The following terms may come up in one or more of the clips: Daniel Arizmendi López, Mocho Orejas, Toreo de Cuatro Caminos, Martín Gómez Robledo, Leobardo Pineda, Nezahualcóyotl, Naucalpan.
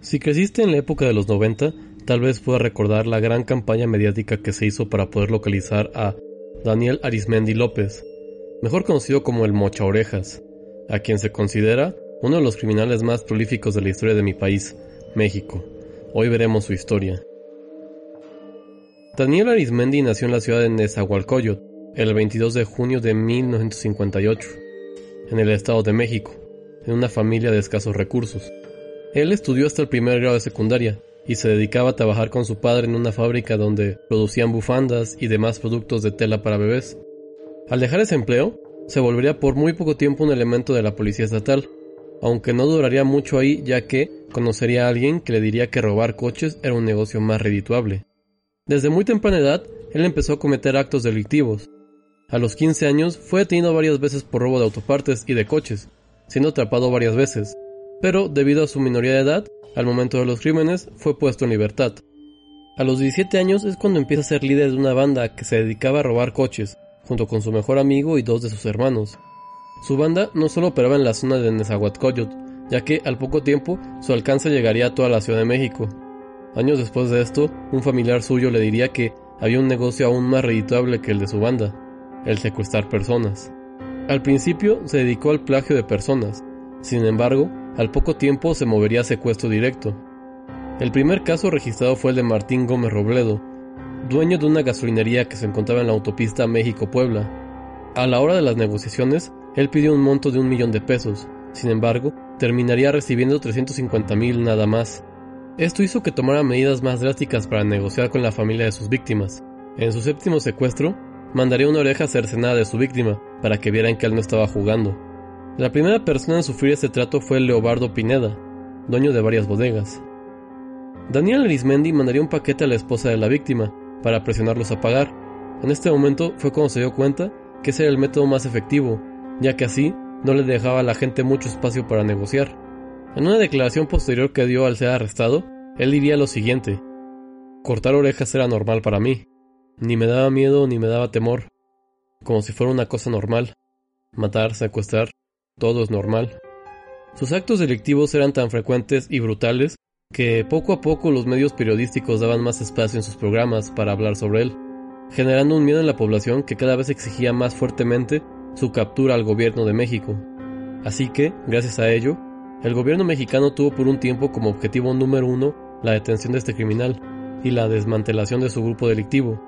Si creciste en la época de los 90, tal vez puedas recordar la gran campaña mediática que se hizo para poder localizar a Daniel Arizmendi López, mejor conocido como el Mocho Orejas, a quien se considera uno de los criminales más prolíficos de la historia de mi país, México. Hoy veremos su historia. Daniel Arizmendi nació en la ciudad de Nezahualcóyotl el 22 de junio de 1958, en el Estado de México, en una familia de escasos recursos. Él estudió hasta el primer grado de secundaria y se dedicaba a trabajar con su padre en una fábrica donde producían bufandas y demás productos de tela para bebés. Al dejar ese empleo, se volvería por muy poco tiempo un elemento de la policía estatal, aunque no duraría mucho ahí ya que conocería a alguien que le diría que robar coches era un negocio más redituable. Desde muy temprana edad, él empezó a cometer actos delictivos. A los 15 años fue detenido varias veces por robo de autopartes y de coches, siendo atrapado varias veces. Pero, debido a su minoría de edad, al momento de los crímenes, fue puesto en libertad. A los 17 años es cuando empieza a ser líder de una banda que se dedicaba a robar coches, junto con su mejor amigo y 2 de sus hermanos. Su banda no solo operaba en la zona de Nezahualcóyotl, ya que al poco tiempo su alcance llegaría a toda la Ciudad de México. Años después de esto, un familiar suyo le diría que había un negocio aún más redituable que el de su banda, el secuestrar personas. Al principio se dedicó al plagio de personas, sin embargo, al poco tiempo se movería a secuestro directo. El primer caso registrado fue el de Martín Gómez Robledo, dueño de una gasolinería que se encontraba en la autopista México-Puebla. A la hora de las negociaciones, él pidió un monto de 1 millón de pesos, sin embargo, terminaría recibiendo 350,000 nada más. Esto hizo que tomara medidas más drásticas para negociar con la familia de sus víctimas. En su 7º secuestro, mandaría una oreja cercenada de su víctima, para que vieran que él no estaba jugando. La primera persona en sufrir este trato fue Leobardo Pineda, dueño de varias bodegas. Daniel Arizmendi mandaría un paquete a la esposa de la víctima para presionarlos a pagar. En este momento fue cuando se dio cuenta que ese era el método más efectivo, ya que así no le dejaba a la gente mucho espacio para negociar. En una declaración posterior que dio al ser arrestado, él diría lo siguiente: cortar orejas era normal para mí. Ni me daba miedo ni me daba temor. Como si fuera una cosa normal. Matar, secuestrar. Todo es normal. Sus actos delictivos eran tan frecuentes y brutales que poco a poco los medios periodísticos daban más espacio en sus programas para hablar sobre él, generando un miedo en la población que cada vez exigía más fuertemente su captura al gobierno de México. Así que, gracias a ello, el gobierno mexicano tuvo por un tiempo como objetivo número 1 la detención de este criminal y la desmantelación de su grupo delictivo,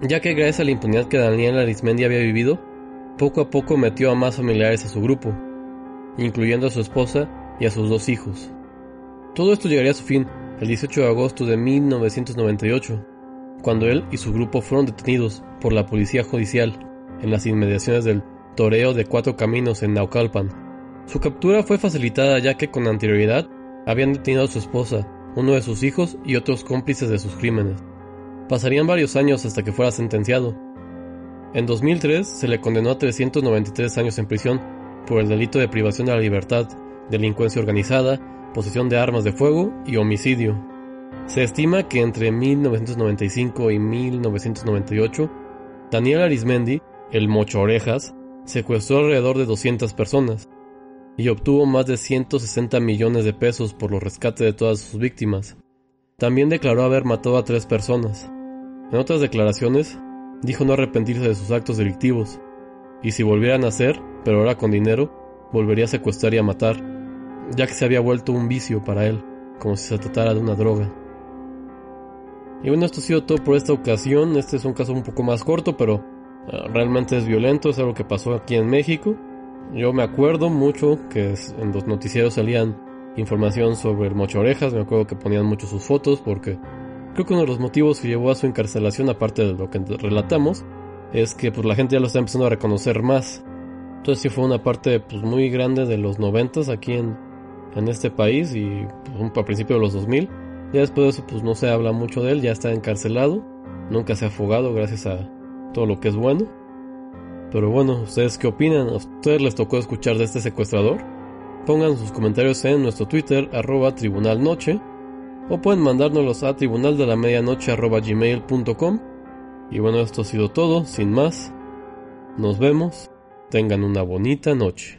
ya que gracias a la impunidad que Daniel Arizmendi había vivido, poco a poco metió a más familiares a su grupo, incluyendo a su esposa y a sus 2 hijos. Todo esto llegaría a su fin el 18 de agosto de 1998, cuando él y su grupo fueron detenidos por la policía judicial en las inmediaciones del Toreo de Cuatro Caminos en Naucalpan. Su captura fue facilitada ya que con anterioridad habían detenido a su esposa, uno de sus hijos y otros cómplices de sus crímenes. Pasarían varios años hasta que fuera sentenciado. En 2003 se le condenó a 393 años en prisión por el delito de privación de la libertad, delincuencia organizada, posesión de armas de fuego y homicidio. Se estima que entre 1995 y 1998, Daniel Arizmendi, el Mocho Orejas, secuestró alrededor de 200 personas y obtuvo más de 160 millones de pesos por los rescates de todas sus víctimas. También declaró haber matado a 3 personas. En otras declaraciones, dijo no arrepentirse de sus actos delictivos, y si volviera a nacer, pero ahora con dinero, volvería a secuestrar y a matar, ya que se había vuelto un vicio para él, como si se tratara de una droga. Y bueno, esto ha sido todo por esta ocasión. Este es un caso un poco más corto, pero realmente es violento, es algo que pasó aquí en México. Yo me acuerdo mucho que en los noticieros salían información sobre el Mocho Orejas, me acuerdo que ponían mucho sus fotos porque... creo que uno de los motivos que llevó a su encarcelación, aparte de lo que relatamos, es que pues, la gente ya lo está empezando a reconocer más. Entonces sí fue una parte pues muy grande de los 90s aquí en este país, y pues, a principios de los 2000. Ya después de eso pues no se habla mucho de él, ya está encarcelado, nunca se ha fugado gracias a todo lo que es bueno. Pero bueno, ¿ustedes qué opinan? ¿A ustedes les tocó escuchar de este secuestrador? Pongan sus comentarios en nuestro Twitter, @tribunalnoche, o pueden mandárnoslos a tribunaldelamedianoche@gmail.com. Y bueno, esto ha sido todo, sin más. Nos vemos. Tengan una bonita noche.